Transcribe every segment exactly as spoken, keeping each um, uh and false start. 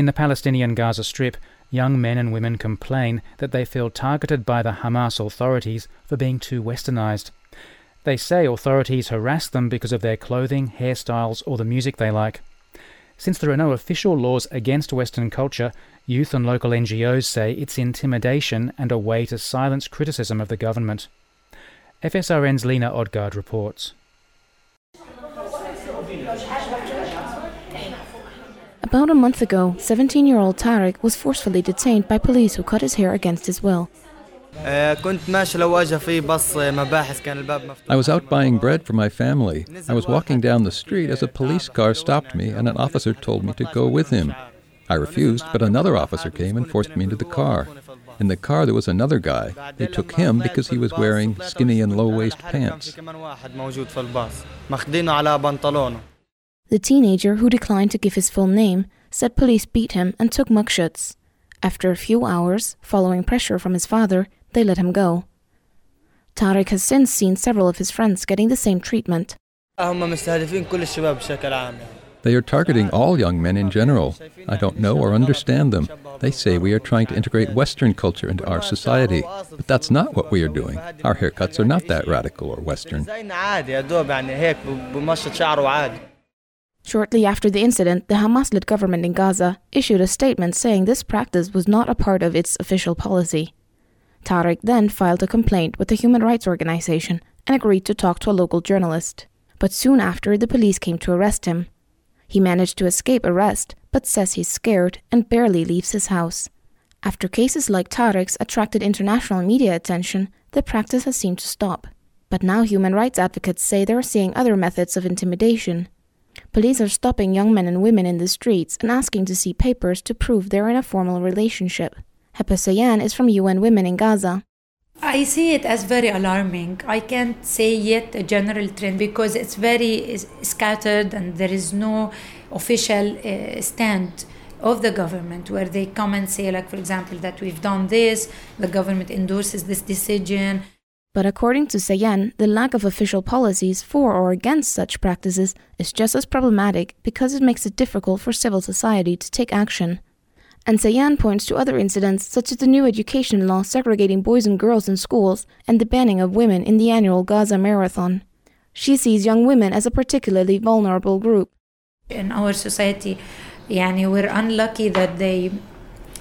In the Palestinian Gaza Strip, young men and women complain that they feel targeted by the Hamas authorities for being too westernized. They say authorities harass them because of their clothing, hairstyles, or the music they like. Since there are no official laws against Western culture, youth and local N G Os say it's intimidation and a way to silence criticism of the government. F S R N's Lena Odgaard reports. About a month ago, seventeen-year-old Tariq was forcefully detained by police who cut his hair against his will. I was out buying bread for my family. I was walking down the street as a police car stopped me and an officer told me to go with him. I refused, but another officer came and forced me into the car. In the car there was another guy. They took him because he was wearing skinny and low-waist pants. The teenager, who declined to give his full name, said police beat him and took mugshots. After a few hours, following pressure from his father, they let him go. Tariq has since seen several of his friends getting the same treatment. They are targeting all young men in general. I don't know or understand them. They say we are trying to integrate Western culture into our society, but that's not what we are doing. Our haircuts are not that radical or Western. Shortly after the incident, the Hamas-led government in Gaza issued a statement saying this practice was not a part of its official policy. Tariq then filed a complaint with the human rights organization and agreed to talk to a local journalist. But soon after, the police came to arrest him. He managed to escape arrest, but says he's scared and barely leaves his house. After cases like Tariq's attracted international media attention, the practice has seemed to stop. But now human rights advocates say they are seeing other methods of intimidation. Police are stopping young men and women in the streets and asking to see papers to prove they're in a formal relationship. Hefaa Zayan is from U N Women in Gaza. I see it as very alarming. I can't say yet a general trend because it's very scattered and there is no official uh, stand of the government where they come and say, like, for example, that we've done this, the government endorses this decision. But according to Zayan, the lack of official policies for or against such practices is just as problematic because it makes it difficult for civil society to take action. And Zayan points to other incidents such as the new education law segregating boys and girls in schools and the banning of women in the annual Gaza Marathon. She sees young women as a particularly vulnerable group. In our society, yani, we're unlucky that they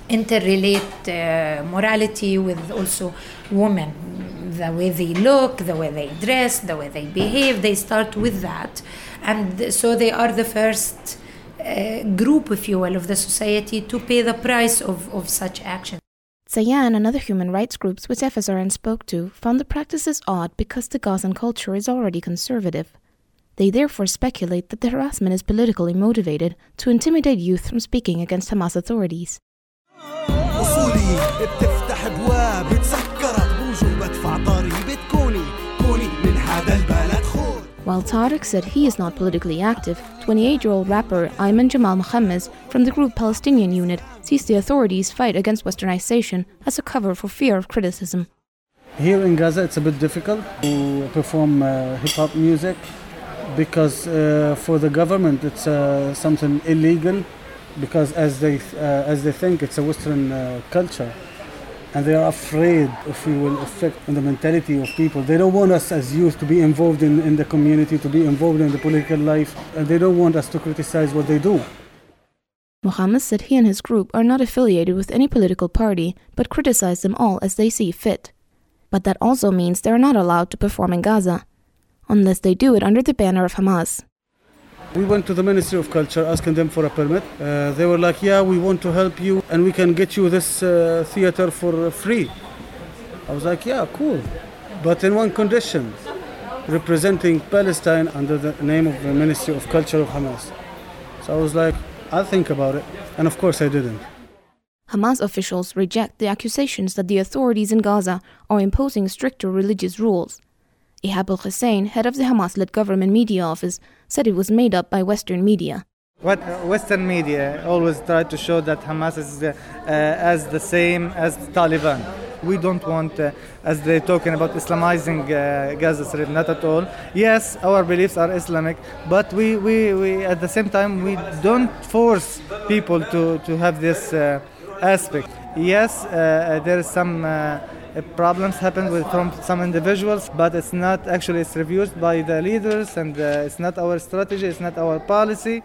interrelate uh, morality with also women. The way they look, the way they dress, the way they behave, they start with that. And so they are the first uh, group, if you will, of the society to pay the price of, of such action. Zayan and other human rights groups which F S R N spoke to found the practices odd because the Gazan culture is already conservative. They therefore speculate that the harassment is politically motivated to intimidate youth from speaking against Hamas authorities. While Tariq said he is not politically active, twenty-eight-year-old rapper Ayman Jamal Mohammed from the group Palestinian Unit sees the authorities' fight against westernization as a cover for fear of criticism. Here in Gaza, it's a bit difficult to perform uh, hip-hop music because uh, for the government it's uh, something illegal because as they, uh, as they think it's a Western uh, culture. And they are afraid if we will affect the mentality of people. They don't want us as youth to be involved in, in the community, to be involved in the political life, and they don't want us to criticize what they do. Mohammed said he and his group are not affiliated with any political party, but criticize them all as they see fit. But that also means they are not allowed to perform in Gaza, unless they do it under the banner of Hamas. We went to the Ministry of Culture asking them for a permit. Uh, they were like, yeah, we want to help you and we can get you this uh, theater for free. I was like, yeah, cool. But in one condition, representing Palestine under the name of the Ministry of Culture of Hamas. So I was like, I'll think about it. And of course I didn't. Hamas officials reject the accusations that the authorities in Gaza are imposing stricter religious rules. Ihab al Hussein, head of the Hamas-led government media office, said it was made up by Western media. What Western media always tried to show that Hamas is uh, as the same as the Taliban. We don't want, uh, as they're talking about Islamizing uh, Gaza Strip, not at all. Yes, our beliefs are Islamic, but we, we, we at the same time, we don't force people to, to have this uh, aspect. Yes, uh, there is some uh, problems happen with from some individuals, but it's not actually, it's reviewed by the leaders, and uh, it's not our strategy, it's not our policy.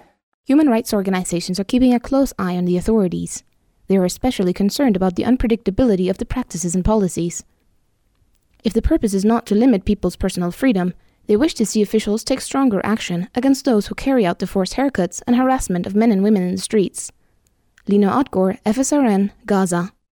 Human rights organizations are keeping a close eye on the authorities. They are especially concerned about the unpredictability of the practices and policies. If the purpose is not to limit people's personal freedom, they wish to see officials take stronger action against those who carry out the forced haircuts and harassment of men and women in the streets. Lena Odgaard, F S R N, Gaza.